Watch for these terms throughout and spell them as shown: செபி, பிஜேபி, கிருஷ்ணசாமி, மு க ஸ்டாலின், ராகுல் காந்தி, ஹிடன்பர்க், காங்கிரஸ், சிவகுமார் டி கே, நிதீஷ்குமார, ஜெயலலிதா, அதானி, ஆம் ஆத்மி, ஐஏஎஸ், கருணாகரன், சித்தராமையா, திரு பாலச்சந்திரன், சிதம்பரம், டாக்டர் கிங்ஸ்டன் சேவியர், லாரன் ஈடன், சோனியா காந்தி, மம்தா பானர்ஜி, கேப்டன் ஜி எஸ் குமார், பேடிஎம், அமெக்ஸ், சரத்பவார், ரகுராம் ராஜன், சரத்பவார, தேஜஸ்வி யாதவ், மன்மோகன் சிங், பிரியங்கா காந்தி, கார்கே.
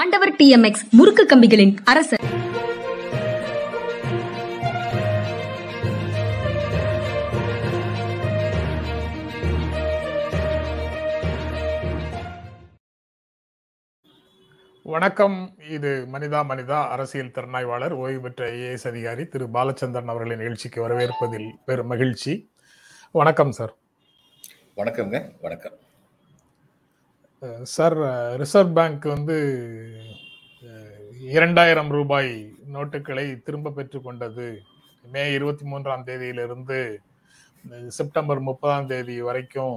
ஆண்டவர் டிஎம்எக்ஸ் முறுக்கு கம்பிகளின் அரசர். வணக்கம். இது மனிதா அரசியல் திறனாய்வாளர் ஓய்வு பெற்ற ஐஏஎஸ் அதிகாரி திரு பாலச்சந்திரன் அவர்களின் நிகழ்ச்சிக்கு வரவேற்பதில் பெரும் மகிழ்ச்சி. வணக்கம் சார். வணக்கம்ங்க. வணக்கம் சார். ரிசர்வ் பேங்க் 2000 ரூபாய் நோட்டுகளை திரும்ப பெற்றுக்கொண்டது. மே 23ஆம் தேதியிலிருந்து செப்டம்பர் 30ஆம் தேதி வரைக்கும்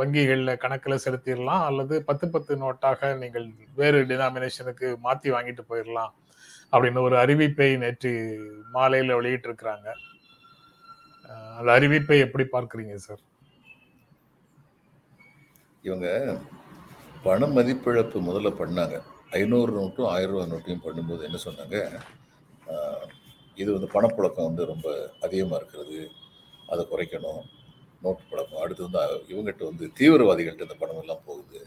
வங்கிகளில் கணக்கில் செலுத்திடலாம், அல்லது 10 நோட்டாக நீங்கள் வேறு டினாமினேஷனுக்கு மாற்றி வாங்கிட்டு போயிடலாம் அப்படின்னு ஒரு அறிவிப்பை நேற்று மாலையில் வெளியிட்டிருக்கிறாங்க. அந்த அறிவிப்பை எப்படி பார்க்குறீங்க சார்? இவங்க பண மதிப்பிழப்பு முதல்ல பண்ணாங்க. 500 நோட்டும் 1000 ரூபா நோட்டையும் பண்ணும்போது என்ன சொன்னாங்க, இது பணப்புழக்கம் ரொம்ப அதிகமாக இருக்கிறது, அதை குறைக்கணும், நோட்டு பழக்கம். அடுத்து இவங்ககிட்ட தீவிரவாதிகள்கிட்ட இந்த பணம் எல்லாம் போகுது,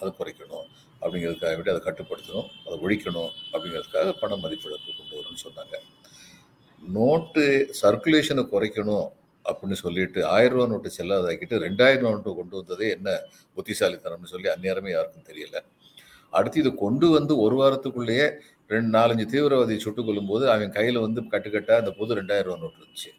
அதை குறைக்கணும் அப்படிங்கிறதுக்காக வேண்டி அதை கட்டுப்படுத்தணும், அதை ஒழிக்கணும் அப்படிங்கிறதுக்காக பண மதிப்பிழப்பு கொண்டு வரும்னு சொன்னாங்க. நோட்டு சர்க்குலேஷனை குறைக்கணும் அப்படின்னு சொல்லிட்டு 1000 ரூபா நோட்டு செல்லாதாக்கிட்டு 2000 நோட்டு கொண்டு வந்ததே என்ன புத்திசாலித்தனம்னு சொல்லி அந்நேரமே யாருக்கும் தெரியல. அடுத்து இது கொண்டு ஒரு வாரத்துக்குள்ளேயே 4-5 தீவிரவாதியை சுட்டுக் கொள்ளும்போது அவன் கையில் கட்டுக்கட்டாக அந்த பொது 2000 ரூபா நோட்டு இருந்துச்சு.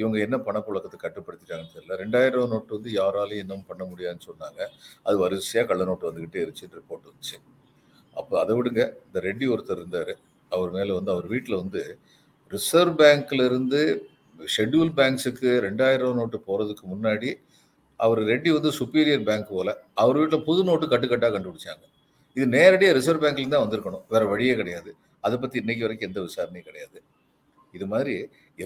இவங்க என்ன பணப்புழக்கத்தை கட்டுப்படுத்திட்டாங்கன்னு தெரியல. 2000 ரூபா நோட்டு யாராலையும் இன்னும் பண்ண முடியாதுன்னு சொன்னாங்க. அது வரிசையாக கள்ள நோட்டு வந்துக்கிட்டே இருந்துச்சுன்னு ரிப்போர்ட் வந்துச்சு. அப்போ அதை விடுங்க, இந்த ரெட்டி ஒருத்தர் இருந்தார், அவர் மேலே அவர் வீட்டில் ரிசர்வ் பேங்க்லேருந்து ஷெட்யூல் பேங்க்ஸுக்கு 2000 ரூபா நோட்டு போகிறதுக்கு முன்னாடி அவர் ரெட்டி சுப்பீரியர் பேங்க் போல் அவர் வீட்டில் புது நோட்டு கட்டுக்கட்டாக கண்டுபிடிச்சாங்க. இது நேரடியாக ரிசர்வ் பேங்க்லேருந்து தான் வந்திருக்கணும், வேறு வழியே கிடையாது. அதை பற்றி இன்றைக்கி வரைக்கும் எந்த விசாரணையும் கிடையாது. இது மாதிரி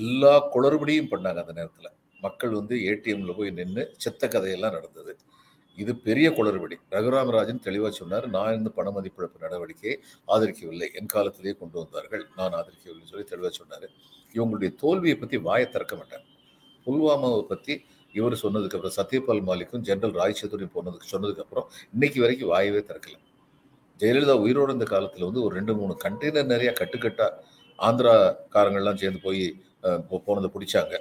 எல்லா குளறுபடியும் பண்ணாங்க. அந்த நேரத்தில் மக்கள் ஏடிஎம்ல போய் நின்று செத்த கதையெல்லாம் நடந்தது. இது பெரிய குளறுபடி. ரகுராம் ராஜன் தெளிவாக சொன்னார், நான் பண மதிப்பிழப்பு நடவடிக்கையை ஆதரிக்கவில்லை, என் காலத்திலேயே கொண்டு வந்தார்கள், நான் ஆதரிக்கவில்லைன்னு சொல்லி தெளிவாக சொன்னார். இவங்களுடைய தோல்வியை பற்றி வாயை திறக்க மாட்டாங்க. புல்வாமாவை பற்றி இவர் சொன்னதுக்கப்புறம், சத்யபால் மாலிக்கும் ஜெனரல் ராய்ச்சதுரையும் சொன்னதுக்கப்புறம் இன்னைக்கு வரைக்கும் வாயவே திறக்கல. ஜெயலலிதா உயிரோடு இந்த காலத்தில் 2-3 கண்டெய்னர் நிறையா கட்டுக்கட்டாக ஆந்திராக்காரங்கள்லாம் சேர்ந்து போய் போனதை பிடிச்சாங்க.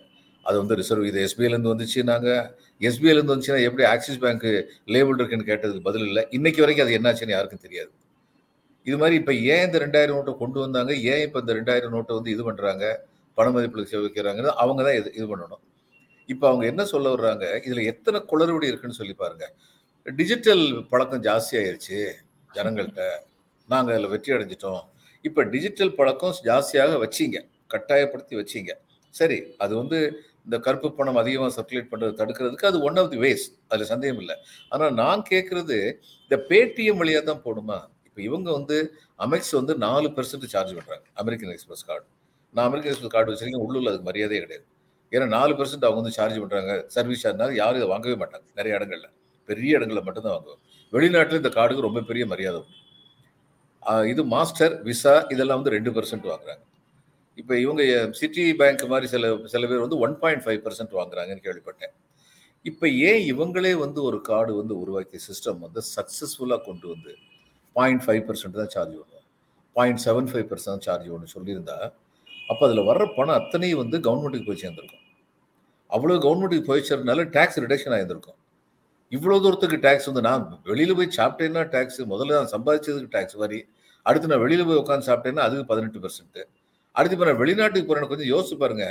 அது ரிசர்வ், இது எஸ்பிஐலேருந்து வந்துச்சு, நாங்கள் எஸ்பிஐலேருந்து வந்துச்சுன்னா எப்படி ஆக்சிஸ் பேங்க்கு லேபிள் இருக்குன்னு கேட்டதுக்கு பதில் இல்லை. இன்றைக்கி வரைக்கும் அது என்னாச்சுன்னு யாருக்கும் தெரியாது. இது மாதிரி இப்போ ஏன் இந்த 2000 நோட்டை கொண்டு வந்தாங்க, ஏன் இப்போ இந்த 2000 நோட்டை இது பண்ணுறாங்க, பண மதிப்பில் சேவிக்கிறாங்கன்னு அவங்க தான் இது பண்ணணும். இப்போ அவங்க என்ன சொல்ல வர்றாங்க, இதில் எத்தனை குளறுபடி இருக்குன்னு சொல்லி பாருங்கள். டிஜிட்டல் பழக்கம் ஜாஸ்தியாகிடுச்சு ஜனங்கள்கிட்ட, நாங்கள் அதில் வெற்றி அடைஞ்சிட்டோம். இப்போ டிஜிட்டல் பழக்கம் ஜாஸ்தியாக வச்சிங்க, கட்டாயப்படுத்தி வச்சிங்க. சரி, அது இந்த கருப்பு பணம் அதிகமாக சர்க்குலேட் பண்ணுறது தடுக்கிறதுக்கு அது ஒன் ஆஃப் தி வேஸ், அதில் சந்தேகம் இல்லை. ஆனால் நான் கேட்குறது, இந்த பேடிஎம் வழியாக தான் போடுமா? இப்போ இவங்க அமெக்ஸ் 4% சார்ஜ் பண்ணுறாங்க, அமெரிக்கன் எக்ஸ்பிரஸ் கார்டு. நான் அமெரிக்கன் எக்ஸ்பிரஸ் கார்டு வச்சிருக்கேன், உள்ளூரில் அதுக்கு மரியாதையே கிடையாது. ஏன்னா 4% அவங்க சார்ஜ் பண்ணுறாங்க சர்வீஸ் சார்ஜ்னால. யாரும் இதை வாங்கவே மாட்டாங்க, நிறைய இடங்களில், பெரிய இடங்களில் மட்டும்தான் வாங்குவாங்க. வெளிநாட்டில் இந்த கார்டுக்கு ரொம்ப பெரிய மரியாதை உண்டு. இது மாஸ்டர் விசா இதெல்லாம் 2% வாங்குறாங்க. இப்போ இவங்க சிட்டி பேங்க் மாதிரி சில பேர் 1.5% வாங்குறாங்கன்னு கேள்விப்பட்டேன். இப்போ ஏன் இவங்களே ஒரு கார்டு உருவாக்கிய சிஸ்டம் சக்ஸஸ்ஃபுல்லாக கொண்டு 0.5% தான் சார்ஜ் பண்ணுவோம், 0.75% தான் சார்ஜ் பண்ணுன்னு சொல்லியிருந்தா, அப்போ அதில் வர்ற பணம் அத்தனையும் கவர்மெண்ட்டுக்கு போய் சேர்ந்துருக்கும். அவ்வளோ கவர்மெண்ட்டுக்கு போய் சேர்றதுனால டேக்ஸ் ரிடக்ஷன் ஆகியிருந்திருக்கும். இவ்வளோ தூரத்துக்கு டேக்ஸ் நான் வெளியில் போய் சாப்பிட்டேன்னா டேக்ஸ், முதல்ல நான் சம்பாதிச்சதுக்கு டேக்ஸ் வரி, அடுத்து நான் வெளியில் போய் உட்காந்து சாப்பிட்டேன்னா அதுக்கு 18%. அடுத்து இப்போ நான் வெளிநாட்டுக்கு போகிறேன்னு கொஞ்சம் யோசிச்சு பாருங்க.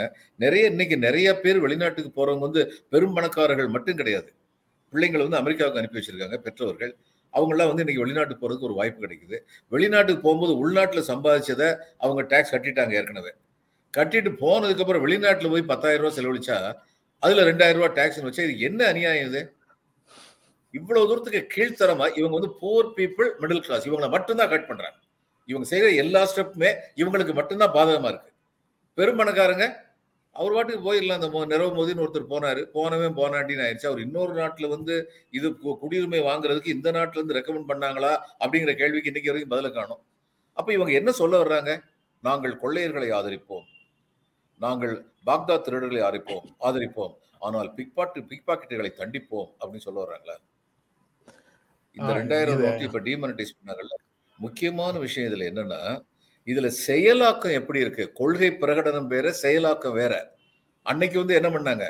இன்னைக்கு நிறைய பேர் வெளிநாட்டுக்கு போகிறவங்க பெரும் பணக்காரர்கள் மட்டும் கிடையாது, பிள்ளைங்களை அமெரிக்காவுக்கு அனுப்பி வச்சிருக்காங்க பெற்றோர்கள். அவங்களாம் இன்னைக்கு வெளிநாட்டுக்கு போகிறதுக்கு ஒரு வாய்ப்பு கிடைக்குது. வெளிநாட்டுக்கு போகும்போது உள்நாட்டில் சம்பாதிச்சதை அவங்க டேக்ஸ் கட்டிட்டாங்க, ஏற்கனவே கட்டிட்டு போனதுக்கப்புறம் வெளிநாட்டில் போய் 10,000 ரூபா செலவழிச்சா அதில் 2,000 ரூபா டேக்ஸ்ன்னு வச்சா இது என்ன அநியாயம்? இது இவ்வளவு தூரத்துக்கு கீழ்த்தரமா இவங்க புவர் பீப்புள், மிடில் கிளாஸ், இவங்களை மட்டும்தான் கட் பண்றாங்க. இவங்க செய்யற எல்லா ஸ்டெப்புமே இவங்களுக்கு மட்டும்தான் பாதகமா இருக்கு. பெரும்பணக்காரங்க அவர் வாட்டுக்கு போயிடலாம். அந்த நிரவ மோதின்னு ஒருத்தர் போனாரு, போனாட்டின்னு ஆயிடுச்சு. அவர் இன்னொரு நாட்டுல இது குடியுரிமை வாங்குறதுக்கு இந்த நாட்டுல ரெக்கமெண்ட் பண்ணாங்களா அப்படிங்கிற கேள்விக்கு இன்னைக்கு வரைக்கும் பதில காணும். அப்ப இவங்க என்ன சொல்ல வர்றாங்க, நாங்கள் கொள்ளையர்களை ஆதரிப்போம், நாங்கள் பாக்தாத் திருடர்களை ஆதரிப்போம், ஆனால் பிக் பாக்கெட்டுகளை தண்டிப்போம் அப்படின்னு சொல்ல வர்றாங்களா? இந்த 2000 நோட்டு இப்ப டிமானிட்டைஸ் பண்ணாங்கல்ல, முக்கியமான விஷயம் இதுல என்னன்னா, இதுல செயலாக்கம் எப்படி இருக்கு? கொள்கை பிரகடனம் வேற, செயலாக்கம் வேற. அன்னைக்கு வந்து என்ன பண்ணாங்க,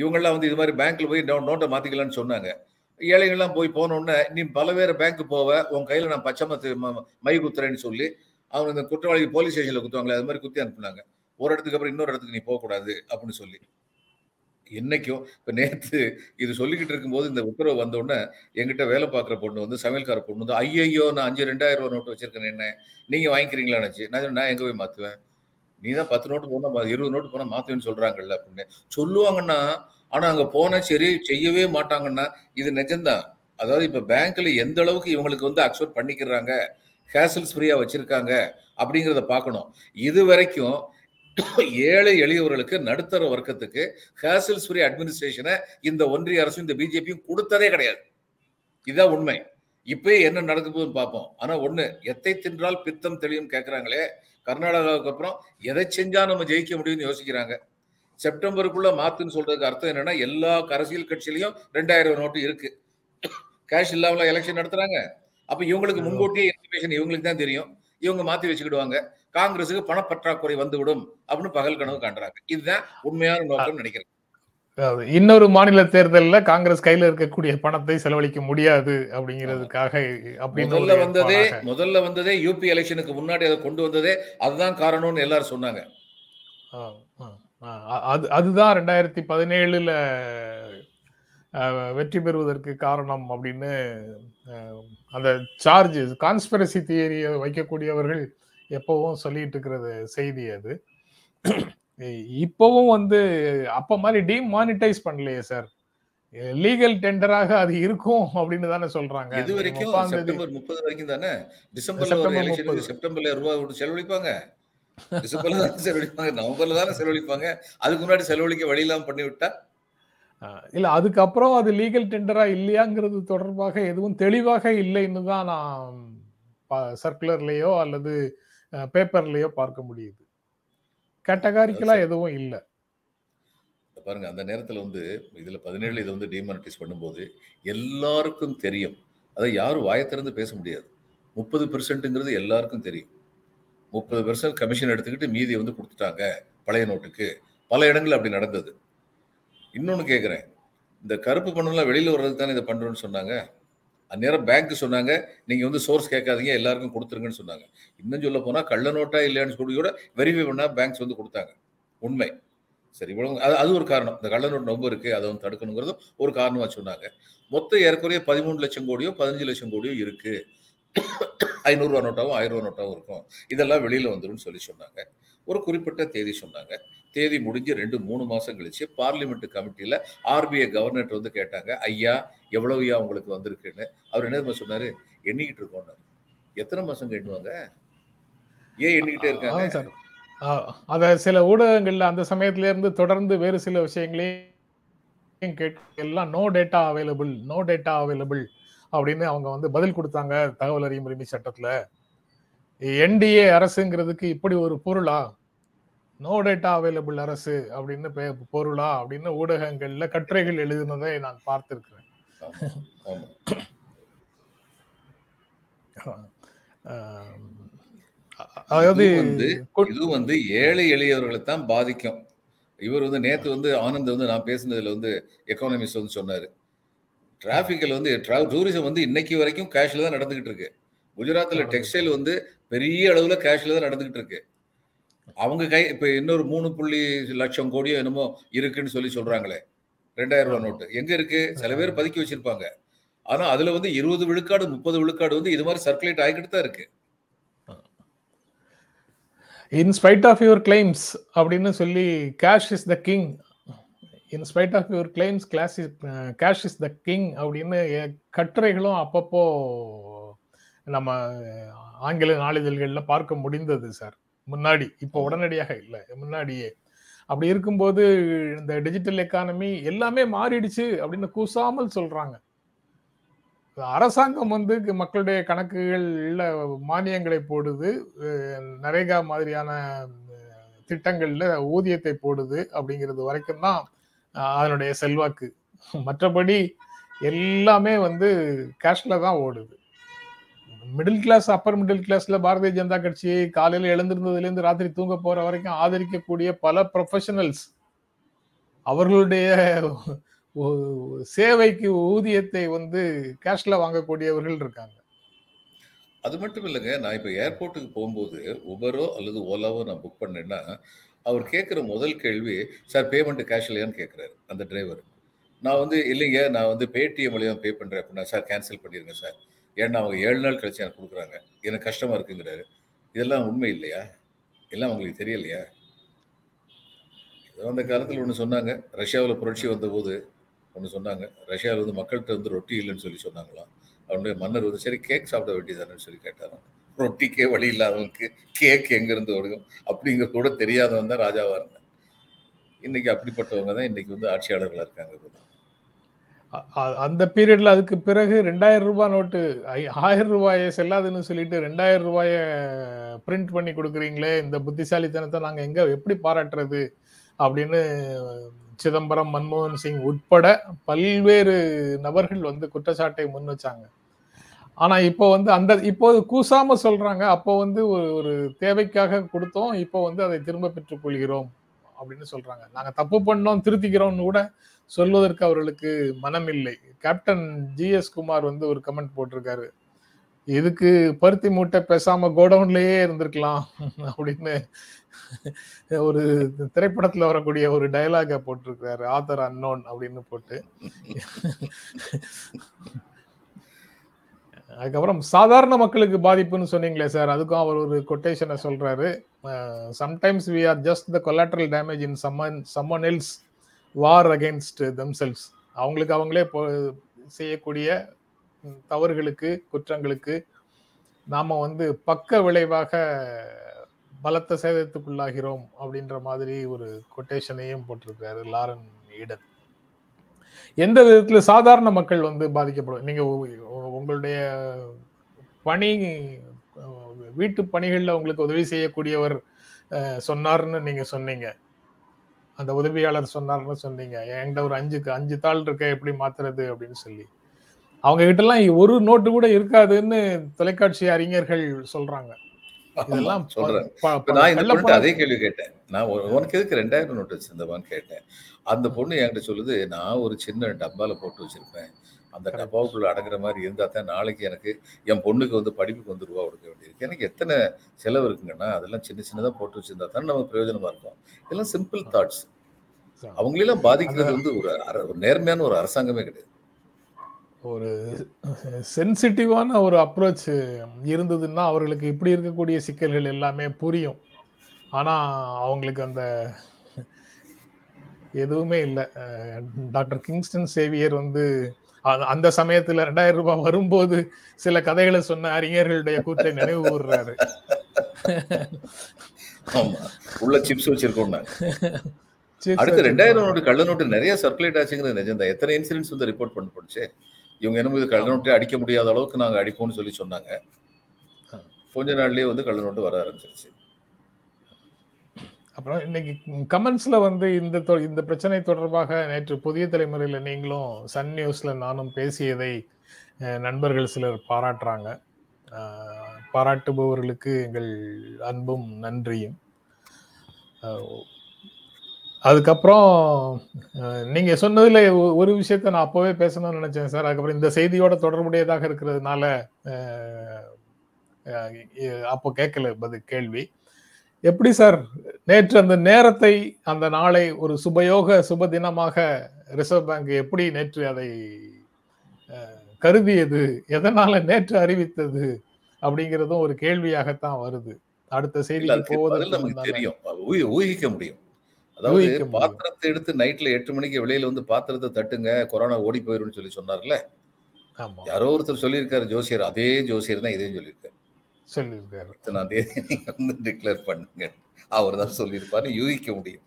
இவங்கெல்லாம் வந்து இது மாதிரி பேங்க்ல போய் நோட்டை மாத்திக்கலாம்னு சொன்னாங்க. ஏழைகள்லாம் போய் போனோடனே, நீ பல பேர் பேங்க்கு போவ, உன் கையில நான் பச்சை மை குத்துறேன்னு சொல்லி அவங்க இந்த குற்றவாளி போலீஸ் ஸ்டேஷன்ல குத்துவாங்களே அது மாதிரி குத்தி அனுப்புனாங்க. ஒரு இடத்துக்கு அப்புறம் இன்னொரு இடத்துக்கு நீ போகக்கூடாது அப்படின்னு சொல்லி இன்னைக்கும். இப்போ நேற்று இது சொல்லிக்கிட்டு இருக்கும்போது இந்த உத்தரவு வந்தோடனே எங்கிட்ட வேலை பார்க்குற பொண்ணு வந்து, சமையல்கார பொண்ணு வந்து, ஐயோ நான் 5 2000 ரூபா நோட்டு வச்சிருக்கேன், என்ன நீங்கள் வாங்கிக்கிறீங்களான்னு. நான் எங்கே போய் மாற்றுவேன்? நீ தான் 10 நோட்டு போனால் 20 நோட்டு போனால் மாற்றுவேன்னு சொல்கிறாங்கல்ல அப்படின்னு சொல்லுவாங்கன்னா. ஆனால் அங்கே போனால் சரி செய்யவே மாட்டாங்கன்னா இது நிஜம்தான். அதாவது இப்போ பேங்க்கில் எந்த அளவுக்கு இவங்களுக்கு வந்து அக்செப்ட் பண்ணிக்கிறாங்க, ஹேசல்ஸ் ஃப்ரீயாக வச்சுருக்காங்க அப்படிங்கிறத பார்க்கணும். இது வரைக்கும் ஏழை எளியவர்களுக்கு, நடுத்தர வர்க்கத்துக்கு ஹேசல்ஸ் ஃப்ரீ அட்மினிஸ்ட்ரேஷனை இந்த ஒன்றிய அரசும் இந்த பிஜேபியும் கொடுத்ததே கிடையாது. இதுதான் உண்மை. இப்பயே என்ன நடக்க போகுதுன்னு பார்ப்போம். ஆனால் ஒன்று, எத்தை தின்றால் பித்தம் தெளியும் கேட்குறாங்களே. கர்நாடகாவுக்கு அப்புறம் எதை செஞ்சால் நம்ம ஜெயிக்க முடியும்னு யோசிக்கிறாங்க. செப்டம்பருக்குள்ளே மாற்றுன்னு சொல்கிறதுக்கு அர்த்தம் என்னென்னா, எல்லா அரசியல் கட்சியிலையும் 2000 நோட்டு இருக்குது. கேஷ் இல்லாமல் எலெக்ஷன் நடத்துகிறாங்க. அப்போ இவங்களுக்கு முன்கூட்டியே இன்ஃபர்மேஷன் இவங்களுக்கு தான் தெரியும். இவங்க மாற்றி வச்சுக்கிடுவாங்க. காங்கிரஸுக்கு பணப்பற்றாக்குறை வந்துவிடும் அப்படின்னு பகல் கனவு காண்றாங்க. இதுதான் உண்மையான நோக்கம்னு நினைக்கிறேன். இன்னொரு மாநில தேர்தலில் காங்கிரஸ் கையில் இருக்கக்கூடிய பணத்தை செலவழிக்க முடியாது அப்படிங்கிறதுக்காக முதல்ல வந்ததே யூபி எலெக்ஷனுக்கு முன்னாடி அதை கொண்டு வந்ததே அதுதான் காரணம்னு எல்லாரும் சொன்னாங்க. அதுதான் 2017 வெற்றி பெறுவதற்கு காரணம் அப்படின்னு அந்த சார்ஜஸ், கான்ஸ்பிரசி தியரியை வைக்கக்கூடியவர்கள் எப்பவும் சொல்லிட்டு இருக்கிறது செய்தி. அது இப்பவும் வந்து அப்ப மாதிரி டிமானிட்டைஸ் பண்ணலையே சார், லீகல் டெண்டராக அது இருக்கும் அப்படின்னு தானே சொல்றாங்க. இது வரைக்கும் செப்டம்பர் 30 வரைக்கும் தானே, செப்டம்பர்ல ரூபாய் செலவழிப்பாங்க, நவம்பர்ல தானே செலவழிப்பாங்க. அதுக்கு முன்னாடி செலவழிக்க வழி இல்லாம பண்ணி விட்டா இல்ல, அதுக்கப்புறம் அது லீகல் டெண்டரா இல்லையாங்கிறது தொடர்பாக எதுவும் தெளிவாக இல்லைன்னு தான் நான் சர்க்குலர்லயோ அல்லது பேப்பர்லயோ பார்க்க முடியுது. கேட்டகாரிக்கலா எதுவும் இல்லை. பாருங்க, அந்த நேரத்தில் வந்து இதுல 17 இதை வந்து டிமானிட்டைஸ் பண்ணும்போது எல்லாருக்கும் தெரியும். அதை யாரும் வாயத்திறந்து பேச முடியாது. 30% எல்லாருக்கும் தெரியும். 30% கமிஷன் எடுத்துக்கிட்டு மீதியை வந்து கொடுத்துட்டாங்க பழைய நோட்டுக்கு. பல இடங்கள் அப்படி நடந்தது. இன்னொன்று கேட்குறேன், இந்த கருப்பு பணம்லாம் வெளியில் வர்றது தானே இதை பண்ணுறோன்னு சொன்னாங்க. அந்நேரம் பேங்க்கு சொன்னாங்க, நீங்கள் வந்து சோர்ஸ் கேட்காதீங்க, எல்லாருக்கும் கொடுத்துருங்கன்னு சொன்னாங்க. இன்னும் சொல்ல போனால் கள்ள நோட்டா இல்லையான்னு சொல்லி கூட வெரிஃபை பண்ணால் பேங்க்ஸ் வந்து கொடுத்தாங்க. உண்மை சரி, இவ்வளோ அது ஒரு காரணம். இந்த கள்ள நோட்டு ரொம்ப இருக்குது, அதை வந்து தடுக்கணுங்கிறதும் ஒரு காரணமாக சொன்னாங்க. மொத்தம் ஏற்கனவே 13 லட்சம் கோடியோ 15 லட்சம் கோடியோ இருக்குது. 500 ரூபா நோட்டாவும் 1000 ரூபா நோட்டாவும் இருக்கும். இதெல்லாம் வெளியில் வந்துடும் சொல்லி சொன்னாங்க. ஒரு குறிப்பிட்ட தேதி சொன்னாங்க. தேதி முடிஞ்சு 2-3 மாதம் கழிச்சு பார்லிமெண்ட் கமிட்டியில் ஆர்பிஐ கவர்னர் வந்து கேட்டாங்க, ஐயா எவ்வளவுயா உங்களுக்கு வந்திருக்குன்னு. அவர் என்ன சொன்னார், எண்ணிக்கிட்டு இருக்கோம். எத்தனை மாதம் கேட்டுவாங்க, ஏன் எண்ணிக்கிட்டே இருக்காங்க சார்? அதை சில ஊடகங்கள்ல அந்த சமயத்திலேருந்து தொடர்ந்து வேறு சில விஷயங்களையும் கேட்டு எல்லாம் நோ டேட்டா அவைலபிள் அப்படின்னு அவங்க வந்து பதில் கொடுத்தாங்க. தகவல் அறியும் உரிமை சட்டத்தில் என்டிஏ அரசுங்கிறதுக்கு இப்படி ஒரு பொருளா, நோ டேட்டா அவைலபிள் அரசு அப்படின்னு பொருளா அப்படின்னு ஊடகங்கள்ல கட்டுரைகள் எழுதினதை நான் பார்த்திருக்கிறேன். அதாவது இது வந்து ஏழை எளியவர்களை தான் பாதிக்கும். இவர் வந்து நேத்து வந்து ஆனந்த் வந்து நான் பேசினதுல வந்து எக்கானமிஸ்ட் வந்து சொன்னாரு, டிராபிக்ல வந்து டூரிசம் வந்து இன்னைக்கு வரைக்கும் கேஷ்ல தான் நடந்துகிட்டு இருக்கு. குஜராத்தில் டெக்ஸ்டைல் வந்து பெரிய அளவுல கேஷ்ல தான் நடந்துகிட்டு இருக்கு. அவங்க கை இப்போ இன்னொரு 3 லட்சம் கோடியோ என்னமோ இருக்குன்னு சொல்லி சொல்றாங்களே 2000 ரூபா நோட்டு எங்க இருக்கு? சில பேர் பதுக்கி வச்சிருப்பாங்க. ஆனா அதுல வந்து 20 விழுக்காடு 30 விழுக்காடு வந்து இது மாதிரி சர்க்குலேட் ஆகிக்கிட்டு தான் இருக்கு. இன்ஸ்பைட் ஆஃப் யுவர் கிளைம்ஸ் அப்படின்னு சொல்லி cash is the king, in spite of your claims cash is the king அப்படின்னு கட்டுரைகளும் அப்பப்போ நம்ம ஆங்கில நாளிதழ்களில் பார்க்க முடிந்தது சார். முன்னாடி, இப்போ உடனடியாக இல்லை, முன்னாடியே. அப்படி இருக்கும்போது இந்த டிஜிட்டல் எக்கானமி எல்லாமே மாறிடுச்சு அப்படின்னு கூசாமல் சொல்றாங்க. அரசாங்கம் வந்து மக்களுடைய கணக்குகள்ல மானியங்களை போடுது, நரேகா மாதிரியான திட்டங்கள்ல ஊதியத்தை போடுது. அப்படிங்கிறது வரைக்கும் தான் அதனுடைய செல்வாக்கு. மற்றபடி எல்லாமே வந்து கேஷ்ல தான் ஓடுது. மிடில் கிளாஸ், அப்பர் மிடில் கிளாஸ்ல பாரதிய ஜனதா கட்சியை காலையில எழுந்திருந்ததுல இருந்து ராத்திரி தூங்க போற வரைக்கும் ஆதரிக்கக்கூடிய பல ப்ரொஃபஷனல்ஸ் அவர்களுடைய சேவைக்கு ஊதியத்தை கேஷ்ல வாங்கக்கூடியவர்கள் இருக்காங்க. அது மட்டும் இல்லைங்க, நான் இப்போ ஏர்போர்ட்டுக்கு போகும்போது உபரோ அல்லது ஓலாவோ நான் புக் பண்ணேன்னா அவர் கேட்குற முதல் கேள்வி, சார் பேமெண்ட்டு கேஷ் இல்லையான்னு கேட்குறாரு அந்த டிரைவர். நான் இல்லைங்க, நான் பேடிஎம் வழியாக பே பண்ணுறேன் அப்படின்னா, சார் கேன்சல் பண்ணிடுங்க சார், ஏன்னா அவங்க 7 நாள் கழிச்சு எனக்கு கொடுக்குறாங்க, எனக்கு கஷ்டமாக இருக்குங்கிறாரு. இதெல்லாம் உண்மை இல்லையா? எல்லாம் அவங்களுக்கு தெரியலையா? அந்த காலத்தில் ஒன்று சொன்னாங்க, ரஷ்யாவில் புரட்சி வந்தபோது ஒன்று சொன்னாங்க, ரஷ்யாவில் மக்கள்கிட்ட ரொட்டி இல்லைன்னு சொல்லி சொன்னாங்களாம். அவனுடைய மன்னர் சரி கேக் சாப்பிட வேண்டியதானு சொல்லி கேட்டாராம். ரொட்டிக்கே வழி இல்லாதவனுக்கு கேக் எங்கேருந்து ஒடுங்கும் அப்படிங்கிறது கூட தெரியாதவன் தான் ராஜாவாக இருந்தான். இன்னைக்கு அப்படிப்பட்டவங்க தான் இன்னைக்கு ஆட்சியாளர்களாக இருக்காங்க. அந்த பீரியட்ல அதுக்கு பிறகு 2000 ரூபாய் நோட்டு 1000 ரூபாயை செல்லாதுன்னு சொல்லிட்டு 2000 ரூபாயை பிரிண்ட் பண்ணி கொடுக்குறீங்களே, இந்த புத்திசாலித்தனத்தை நாங்கள் எங்கே எப்படி பாராட்டுறது அப்படின்னு சிதம்பரம், மன்மோகன் சிங் உட்பட பல்வேறு நபர்கள் குற்றச்சாட்டை முன் வச்சாங்க. ஆனா இப்போ அந்த இப்போது கூசாம சொல்றாங்க, அப்போ ஒரு தேவைக்காக கொடுத்தோம், இப்போ அதை திரும்ப பெற்றுக் கொள்கிறோம் அப்படின்னு சொல்றாங்க. நாங்க தப்பு பண்ணோம், திருத்திக்கிறோம்னு கூட சொல்வதற்கு அவர்களுக்கு மனம் இல்லை. கேப்டன் ஜி எஸ் குமார் ஒரு கமெண்ட் போட்டிருக்காரு, இதுக்கு பருத்தி மூட்டை பேசாம கோடவுன்லயே இருந்திருக்கலாம் அப்படின்னு ஒரு திரைப்படத்துல வரக்கூடிய ஒரு டயலாக போட்டிருக்காரு, ஆத்தர் அன்னோன் அப்படின்னு போட்டு. அதுக்கப்புறம் சாதாரண மக்களுக்கு பாதிப்புன்னு சொன்னீங்களே சார், அதுக்கும் அவர் ஒரு கொட்டேஷனை சொல்றாரு, sometimes we are just the collateral damage in someone else war against themselves. அவங்களுக்கு அவங்களே செய்யக்கூடிய தவறுகளுக்கு, குற்றங்களுக்கு நாம பக்க விளைவாக பலத்த சேதத்துக்குள்ளாகிறோம் அப்படின்ற மாதிரி ஒரு கொட்டேஷனையும் போட்டிருக்காரு லாரன் ஈடன். எந்த விதத்துல சாதாரண மக்கள் பாதிக்கப்படும்? நீங்க உங்களுடைய பணி, வீட்டு பணிகள்ல உங்களுக்கு உதவி செய்யக்கூடியவர் சொன்னார்னு நீங்க சொன்னீங்க, அந்த உதவியாளர் சொன்னார்னு சொன்னீங்க, என்கிட்ட ஒரு 5 தாள் இருக்க எப்படி மாத்துறது அப்படின்னு சொல்லி, அவங்க கிட்ட எல்லாம் ஒரு நோட்டு கூட இருக்காதுன்னு தொலைக்காட்சி அறிஞர்கள் சொல்றாங்க. அதே கேள்வி கேட்டேன் நான், உனக்கு எதுக்கு 2000 நோட்டு வச்சிருந்தவான்னு கேட்டேன். அந்த பொண்ணு என்கிட்ட சொல்லுது, நான் ஒரு சின்ன டப்பால போட்டு வச்சிருப்பேன், அந்த டப்பாவுக்குள்ள அடங்குற மாதிரி இருந்தா தான் நாளைக்கு எனக்கு என் பொண்ணுக்கு படிப்புக்கு ₹1 கொடுக்க வேண்டியிருக்கு, எனக்கு எத்தனை செலவு இருக்குங்கன்னா அதெல்லாம் சின்ன சின்னதாக போட்டு வச்சிருந்தா தானே நமக்கு பிரயோஜனமா இருக்கும். இதெல்லாம் சிம்பிள் தாட்ஸ். அவங்களெல்லாம் பாதிக்கிறது ஒரு நேர்மையான ஒரு அரசாங்கமே கிடையாது. ஒரு சென்சிட்டிவான ஒரு அப்ரோச் இருந்ததுன்னா அவர்களுக்கு இப்படி இருக்கக்கூடிய சிக்கல்கள் எல்லாமே புரியும். ஆனால் அவங்களுக்கு அந்த எதுவுமே இல்லை. டாக்டர் கிங்ஸ்டன் சேவியர் அந்த சமயத்தில் 2000 ரூபாய் வரும்போது சில கதைகளை சொன்ன அறிஞர்களுடைய கூற்றை நினைவு கூர்றாரு. உள்ள சிப்ஸ் வச்சிருக்கோம். அடுத்து 2000 நோட்டு கள்ள நோட்டு நிறைய சர்க்குலேட் ஆச்சுங்கிறது நிஜம்தான். எத்தனை இன்சிடென்ட்ஸ் ரிப்போர்ட் பண்ண போடுச்சு. இவங்க என்னமோ இது கள்ள நோட்டை அடிக்க முடியாத அளவுக்கு நாங்கள் அடிப்போம்னு சொல்லி சொன்னாங்க. கொஞ்ச நாள்லயே கள்ள நோட்டு வர ஆரம்பிச்சிருச்சு. அப்புறம் இன்னைக்கு கமெண்ட்ஸ்ல இந்த பிரச்சனை தொடர்பாக நேற்று புதிய தலைமுறையில நீங்களும் சன் நியூஸ்ல நானும் பேசியதை நண்பர்கள் சிலர் பாராட்டுறாங்க. பாராட்டுபவர்களுக்கு எங்கள் அன்பும் நன்றியும். அதுக்கப்புறம் நீங்கள் சொன்னதில் ஒரு விஷயத்த நான் அப்போவே பேசணும்னு நினச்சேன் சார். அதுக்கப்புறம் இந்த செய்தியோட தொடர்புடையதாக இருக்கிறதுனால அப்போ கேட்கல கேள்வி. எப்படி சார் நேற்று அந்த நேரத்தை, அந்த நாளை ஒரு சுப தினமாக ரிசர்வ் பேங்க் எப்படி நேற்று அதை கருதியது, எதனால் நேற்று அறிவித்தது அப்படிங்கிறதும் ஒரு கேள்வியாகத்தான் வருது. அடுத்த செய்திக்கு போவதற்கு தெரியும், ஊகிக்க முடியும். அதாவது பாத்திரத்தை எடுத்து நைட்ல 8 மணிக்கு வெளியில பாத்திரத்தை தட்டுங்க, கொரோனா ஓடி போயிடும் சொல்லி சொன்னார்ல, யாரோ ஒருத்தர் சொல்லியிருக்காரு ஜோசியர். அதே ஜோசியர் தான் இதையும் சொல்லியிருக்காரு, டிக்ளேர் பண்ணுங்க அவர் தான் சொல்லியிருப்பாரு. யூகிக்க முடியும்.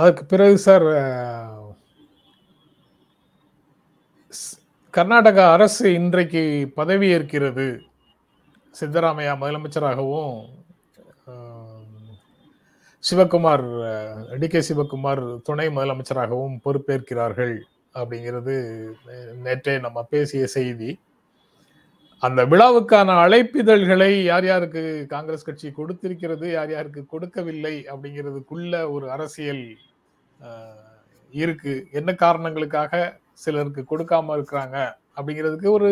அதுக்கு பிறகு சார் கர்நாடக அரசு இன்றைக்கு பதவியேற்கிறது. சித்தராமையா முதலமைச்சராகவும் டி கே சிவகுமார் துணை முதலமைச்சராகவும் பொறுப்பேற்கிறார்கள் அப்படிங்கிறது நேற்றே நம்ம பேசிய செய்தி. அந்த விழாவுக்கான அழைப்பிதழ்களை யார் யாருக்கு காங்கிரஸ் கட்சி கொடுத்திருக்கிறது, யார் யாருக்கு கொடுக்கவில்லை அப்படிங்கிறதுக்குள்ள ஒரு அரசியல் இருக்கு. என்ன காரணங்களுக்காக சிலருக்கு கொடுக்காம இருக்கிறாங்க அப்படிங்கிறதுக்கு ஒரு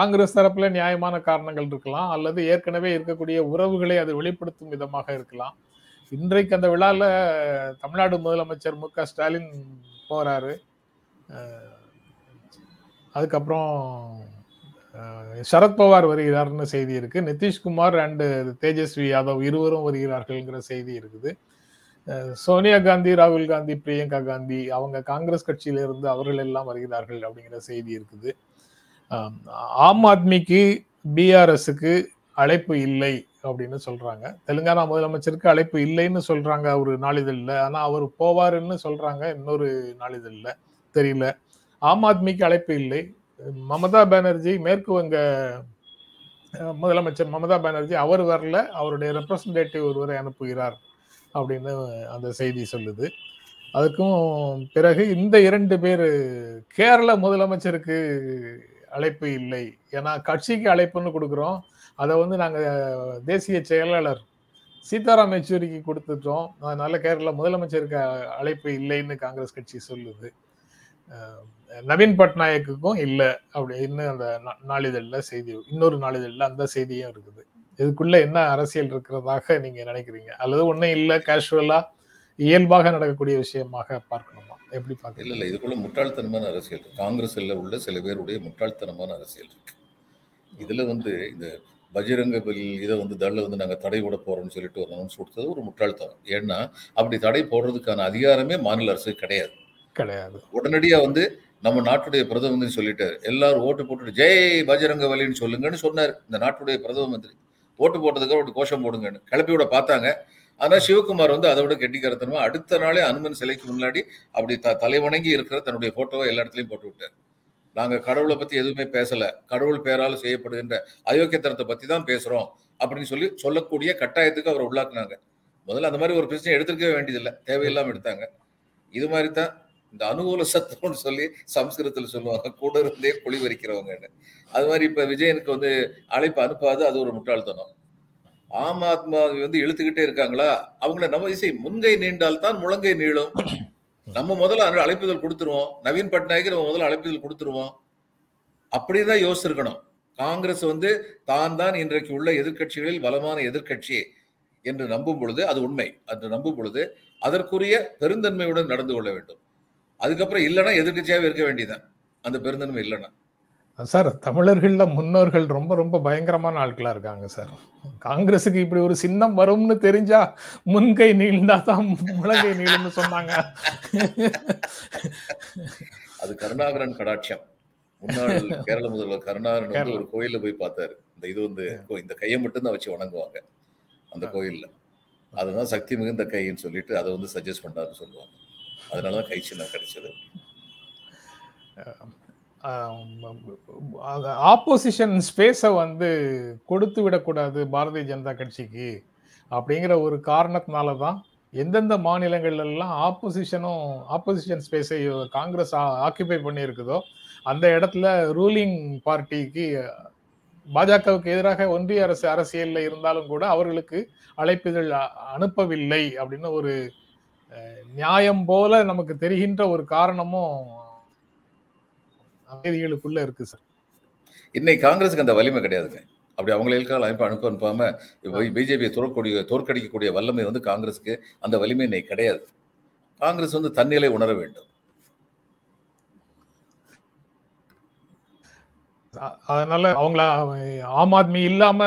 காங்கிரஸ் தரப்புல நியாயமான காரணங்கள் இருக்கலாம், அல்லது ஏற்கனவே இருக்கக்கூடிய உறவுகளை அது வெளிப்படுத்தும் விதமாக இருக்கலாம். இன்றைக்கு அந்த விழாவில் தமிழ்நாடு முதலமைச்சர் மு க ஸ்டாலின் போறாரு, அதுக்கப்புறம் சரத்பவார் வருகிறார்னு செய்தி இருக்கு, நிதீஷ்குமார் அண்டு தேஜஸ்வி யாதவ் இருவரும் வருகிறார்கள்ங்கிற செய்தி இருக்குது. சோனியா காந்தி, ராகுல் காந்தி, பிரியங்கா காந்தி அவங்க காங்கிரஸ் கட்சியிலிருந்து அவர்கள் எல்லாம் வருகிறார்கள் அப்படிங்கிற செய்தி இருக்குது. ஆம் ஆத்மிக்கு, பிஆர்எஸ்க்கு அழைப்பு இல்லை அப்படின்னு சொல்றாங்க. தெலுங்கானா முதலமைச்சருக்கு அழைப்பு இல்லைன்னு சொல்றாங்க ஒரு நாளிதழில், ஆனால் அவர் போவாருன்னு சொல்றாங்க இன்னொரு நாளிதழில், தெரியல. ஆம் ஆத்மிக்கு அழைப்பு இல்லை. மம்தா பானர்ஜி, மேற்கு வங்க முதலமைச்சர் மம்தா பானர்ஜி அவர் வரல, அவருடைய ரெப்ரசன்டேட்டிவ் ஒருவரை அனுப்புகிறார் அப்படின்னு அந்த செய்தி சொல்லுது. அதுக்கும் பிறகு இந்த 2 பேர் கேரள முதலமைச்சருக்கு அழைப்பு இல்லை. ஏன்னா கட்சிக்கு அழைப்புன்னு கொடுக்குறோம், அதை வந்து நாங்கள் தேசிய செயலாளர் சீதாராம் யெச்சூரிக்கு கொடுத்துட்டோம், அதனால கேரள முதலமைச்சருக்கு அழைப்பு இல்லைன்னு காங்கிரஸ் கட்சி சொல்லுது. நவீன் பட்நாயக்குக்கும் இல்லை அப்படின்னு அந்த நாளிதழில் செய்தி, இன்னொரு நாளிதழில் அந்த செய்தியும் இருக்குது. இதுக்குள்ள என்ன அரசியல் இருக்கிறதாக நீங்க நினைக்கிறீங்க, அல்லது ஒன்றும் இல்லை கேஷுவலா இயல்பாக நடக்கக்கூடிய விஷயமாக பார்க்கணுமா, எப்படி பார்க்க? இல்லை, இதுக்குள்ள முட்டாள்தனமான அரசியல் இருக்கு. காங்கிரஸ்ல உள்ள சில பேருடைய முட்டாள்தனமான அரசியல் இருக்கு. இதுல வந்து இந்த பஜ்ரங்க பில் இதை வந்து தள்ள வந்து நாங்கள் தடை போட போறோம்னு சொல்லிட்டு ஒரு அனௌன்ஸ் கொடுத்தது ஒரு முட்டாள்தனம். ஏன்னா அப்படி தடை போடுறதுக்கான அதிகாரமே மாநில அரசு கிடையாது. உடனடியா வந்து நம்ம நாட்டுடைய பிரதம மந்திரி சொல்லிட்டாரு, எல்லாரும் ஓட்டு போட்டுட்டு ஜெய் பஜ்ரங்க பலின்னு சொல்லுங்கன்னு சொன்னாரு. இந்த நாட்டுடைய பிரதம மந்திரி ஓட்டு போட்டதுக்காக ஒரு கோஷம் போடுங்கன்னு கிளப்பி விட பார்த்தாங்க. ஆனால் சிவகுமார் வந்து அதை விட கெட்டிக்காரத்தனமா அடுத்த நாளே அனுமன் சிலைக்கு முன்னாடி அப்படி தலைவணங்கி இருக்கிற தன்னுடைய போட்டோவை எல்லா இடத்துலையும் போட்டு விட்டார். நாங்கள் கடவுளை பற்றி எதுவுமே பேசலை, கடவுள் பேரால் செய்யப்படுகின்ற அயோக்கியத்தனத்தை பற்றி தான் பேசுகிறோம் அப்படின்னு சொல்லக்கூடிய கட்டாயத்துக்கு அவரை உள்ளாக்குனாங்க. முதல்ல அந்த மாதிரி ஒரு பிரச்சனை எடுத்துக்கவே வேண்டியதில்லை, தேவையில்லாமல் எடுத்தாங்க. இது மாதிரி தான் இந்த அனுகூல சத்தம்னு சொல்லி சம்ஸ்கிருதத்தில் சொல்லுவாங்க, கூட இருந்தே குழி வரிக்கிறவங்கன்னு. அது மாதிரி இப்போ விஜயனுக்கு வந்து அழைப்பு அனுப்பாது, அது ஒரு முட்டாள்தனம். ஆம் ஆத்மா வந்து இழுத்துக்கிட்டே இருக்காங்களா அவங்கள, நம்ம இசை முன்கை நீண்டால்தான் முழங்கை நீளும். நம்ம முதல்ல அழைப்புதல் கொடுத்துருவோம், நவீன் பட்நாயக்கு நம்ம முதல்ல அழைப்புதல் கொடுத்துருவோம் அப்படிதான் யோசிச்சிருக்கணும். காங்கிரஸ் வந்து தான் தான் இன்றைக்கு உள்ள எதிர்கட்சிகளில் பலமான எதிர்கட்சி என்று நம்பும் பொழுது, அது உண்மை என்று நம்பும் பொழுது அதற்குரிய பெருந்தன்மையுடன் நடந்து கொள்ள வேண்டும். அதுக்கப்புறம் இல்லைன்னா எதிர்கட்சியாகவே இருக்க வேண்டியதான். அந்த பெருந்தன்மை இல்லைன்னா சார், தமிழர்கள்ல முன்னோர்கள் ரொம்ப ரொம்ப பயங்கரமான ஆட்களா இருக்காங்க சார். காங்கிரஸுக்கு இப்படி ஒரு சின்னம் வரும்னு தெரிஞ்சா முன்கை நீளந்தா தான் முழங்கை நீளம்னு சொன்னாங்க. அது கருணாகரன் கடாட்சியம். முன்னாள் கேரள முதல்வர் கருணாகரன் வந்து ஒரு கோயில போய் பார்த்தாரு. இந்த இது வந்து இந்த கையை மட்டும்தான் வச்சு வணங்குவாங்க அந்த கோயில்ல, அதுதான் சக்தி மிகுந்த கைன்னு சொல்லிட்டு அதை வந்து சஜஸ்ட் பண்ணாருன்னு சொல்லுவாங்க. அதனாலதான் கை சின்னம் கிடைச்சது. ஆப்போசிஷன் ஸ்பேஸை வந்து கொடுத்து விடக்கூடாது பாரதிய ஜனதா கட்சிக்கு அப்படிங்கிற ஒரு காரணத்தினால தான் எந்தெந்த மாநிலங்கள்லாம் ஆப்போசிஷன் ஸ்பேஸை காங்கிரஸ் ஆக்கிபை பண்ணியிருக்குதோ அந்த இடத்துல ரூலிங் பார்ட்டிக்கு, பாஜகவுக்கு எதிராக ஒன்றிய அரசு அரசியலில் இருந்தாலும் கூட அவர்களுக்கு அழைப்புதல் அனுப்பவில்லை அப்படின்னு ஒரு நியாயம் போல நமக்கு தெரிகின்ற ஒரு காரணமும் செய்திகளுக்குள்ள இருக்கு சார். இன்னைக்கு காங்கிரஸுக்கு அந்த வலிமை கிடையாதுங்க. அப்படி அவங்களுக்கு அமைப்பு அனுப்பாம பிஜேபியை தோற்கடிக்கக்கூடிய வல்லமை வந்து காங்கிரஸுக்கு அந்த வலிமை இன்னைக்கு கிடையாது. காங்கிரஸ் வந்து தன்னிலை உணர வேண்டும். அதனால அவங்கள ஆம் ஆத்மி இல்லாம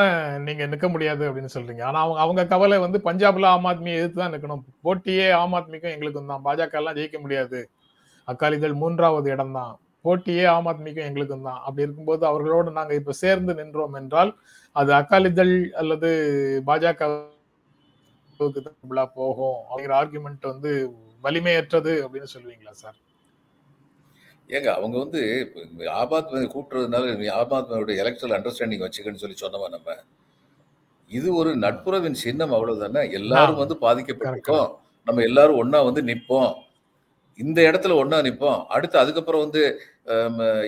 நீங்க நிக்க முடியாது அப்படின்னு சொல்றீங்க. ஆனா அவங்க கவலை வந்து பஞ்சாப்ல ஆம் ஆத்மியை எதிர்த்துதான் நிக்கணும், போட்டியே ஆம் ஆத்மிக்கும் எங்களுக்கும் தான், பாஜக எல்லாம் ஜெயிக்க முடியாது, அக்காலிதள் 3வது இடம் தான், போட்டியே ஆம் ஆத்மிக்கும் எங்களுக்கும் தான். அப்படி இருக்கும்போது அவர்களோடு நாங்கள் இப்போ சேர்ந்து நின்றோம் என்றால் அது அகாலிதள் அல்லது பாஜகவுக்கு தான் போகும் அப்படிங்கிற ஆர்குமெண்ட் வந்து வலிமையற்றது அப்படின்னு சொல்லுவீங்களா சார்? ஏங்க அவங்க வந்து ஆம் ஆத்மியை கூப்பிட்றதுனால ஆம் ஆத்மியோட எலக்ட்ரல் அண்டர்ஸ்டாண்டிங் வச்சுக்கன்னு சொல்லி சொன்னவா நம்ம? இது ஒரு நட்புறவின் சின்னம் அவ்வளவுதானே. எல்லாரும் வந்து பாதிக்கப்பட்டிருக்கோம், நம்ம எல்லாரும் ஒன்னா வந்து நிற்போம், இந்த இடத்துல ஒன்னா நிற்போம். அடுத்து அதுக்கப்புறம் வந்து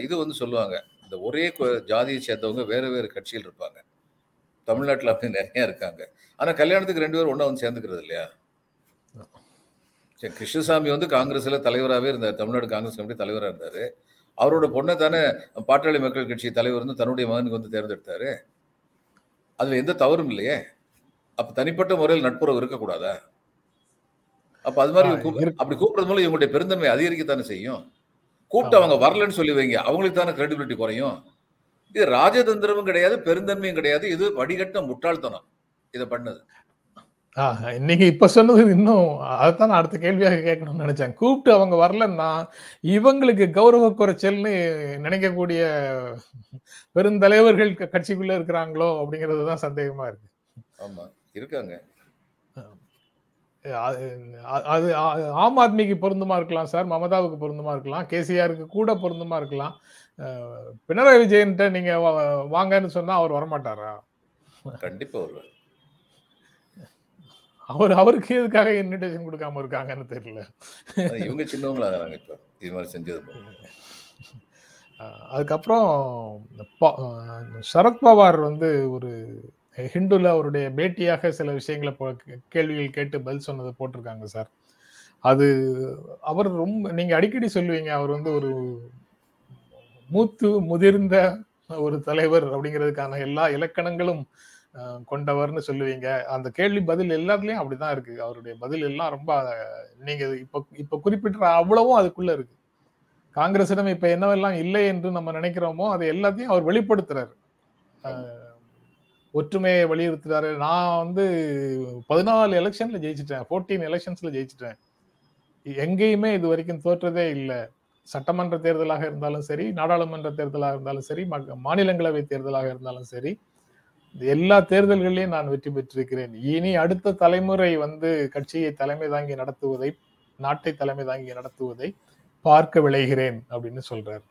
இது வந்து சொல்லுவாங்க, இந்த ஒரே ஜாதியை சேர்ந்தவங்க வேற வேற கட்சியில் இருப்பாங்க. தமிழ்நாட்டில் அப்படி நிறைய இருக்காங்க. ஆனா கல்யாணத்துக்கு ரெண்டு பேரும் ஒன்னா வந்து சேர்ந்துக்கிறது இல்லையா. சரி, கிருஷ்ணசாமி வந்து காங்கிரஸ்ல தலைவராகவே இருந்தார், தமிழ்நாடு காங்கிரஸ் கமிட்டி தலைவராக இருந்தாரு. அவரோட பொண்ணை தானே பாட்டாளி மக்கள் கட்சி தலைவர் வந்து தன்னுடைய மகனுக்கு வந்து தேர்ந்தெடுத்தாரு. அதுல எந்த தவறும் இல்லையே. அப்ப தனிப்பட்ட முறையில் நட்புறவு இருக்கக்கூடாதா? அப்ப அது மாதிரி அப்படி கூப்பிடுறது மூலம் இவங்களுடைய பெருந்தன்மை அதிகரிக்கத்தானே செய்யும். கூப்பிட்டு அவங்க வரலன்னு சொல்லி வைங்க, அவங்களுக்கு தானே கிரெடிபிலிட்டி குறையும். இது ராஜதந்திரமும் கிடையாது, பெருந்தன்மையும் கிடையாது. இது வடிகட்ட முட்டாள்தனம் இதை பண்ணது. நீங்க இப்ப சொன்னது இன்னும் அதைத்தான் அடுத்த கேள்வியாக கேட்கணும்னு நினைச்சேன். கூப்பிட்டு அவங்க வரலன்னா இவங்களுக்கு கௌரவ குறைச்சல்னு நினைக்கக்கூடிய பெருந்தலைவர்கள் கட்சிக்குள்ள இருக்கிறாங்களோ அப்படிங்கறதுதான் சந்தேகமா இருக்கு. ஆமா, இருக்காங்க. அது ஆம் ஆத்மிக்கு பொருந்துமா இருக்கலாம் சார், மமதாவுக்கு பொருந்துமா இருக்கலாம், கேசிஆருக்கு கூட பொருந்துமா இருக்கலாம். பினராயி விஜயன்ட்ட நீங்க வாங்கன்னு சொன்னா அவர் வரமாட்டாரா? கண்டிப்பா வருவார். அவருக்கு எதுக்காக இன்விடேஷன் கொடுக்காம இருக்காங்கன்னு தெரியல. இவங்க சின்னவங்களா இப்போ இது மாதிரி செஞ்சது. அதுக்கப்புறம் சரத்பவார் வந்து ஒரு ஹிந்துல அவருடைய பேட்டியாக சில விஷயங்களை கேள்விகள் கேட்டு பதில் சொன்னதை போட்டிருக்காங்க சார். அது அவர் ரொம்ப, நீங்க அடிக்கடி சொல்லுவீங்க அவர் வந்து ஒரு மூத்து முதிர்ந்த ஒரு தலைவர் அப்படிங்கிறதுக்கான எல்லா இலக்கணங்களும் கொண்டவர்னு சொல்லுவீங்க. அந்த கேள்வி பதில் எல்லாத்துலயும் அப்படிதான் இருக்கு. அவருடைய பதில் எல்லாம் ரொம்ப, நீங்க இப்ப குறிப்பிட்ட அவ்வளவும் அதுக்குள்ள இருக்கு. காங்கிரசிடம் இப்ப என்னவெல்லாம் இல்லை என்று நம்ம நினைக்கிறோமோ அது எல்லாத்தையும் அவர் வெளிப்படுத்துறாரு. ஒற்றுமையை வலியுறுத்துறாரு. நான் வந்து 14 எலெக்ஷன்ல ஜெயிச்சிட்டேன், 14 எலெக்ஷன்ஸ்ல ஜெயிச்சிட்டேன், எங்கேயுமே இது வரைக்கும் தோற்றதே இல்லை. சட்டமன்ற தேர்தலாக இருந்தாலும் சரி, நாடாளுமன்ற தேர்தலாக இருந்தாலும் சரி, மாநிலங்களவை தேர்தலாக இருந்தாலும் சரி, எல்லா தேர்தல்களையும் நான் வெற்றி பெற்றிருக்கிறேன். இனி அடுத்த தலைமுறை வந்து கட்சியை தலைமை தாங்கி நடத்துவதை, நாட்டை தலைமை தாங்கி நடத்துவதை பார்க்க விளைகிறேன் அப்படின்னு சொல்றாரு.